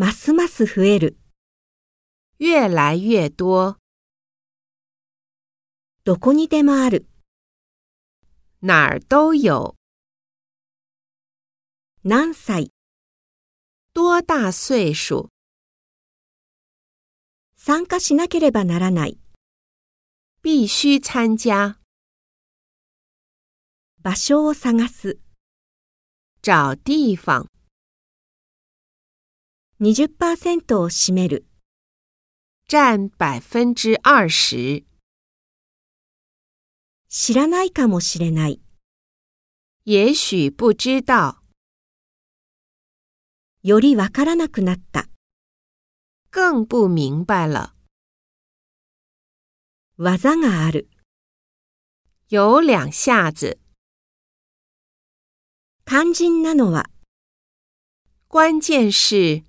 ますます増える。越来越多。どこにでもある。哪儿都有。何歳。多大岁数。参加しなければならない。必須参加。場所を探す。找地方。20% を占める。占20%。知らないかもしれない。也许不知道。よりわからなくなった。更不明白了。技がある。有两下子。肝心なのは。关键是。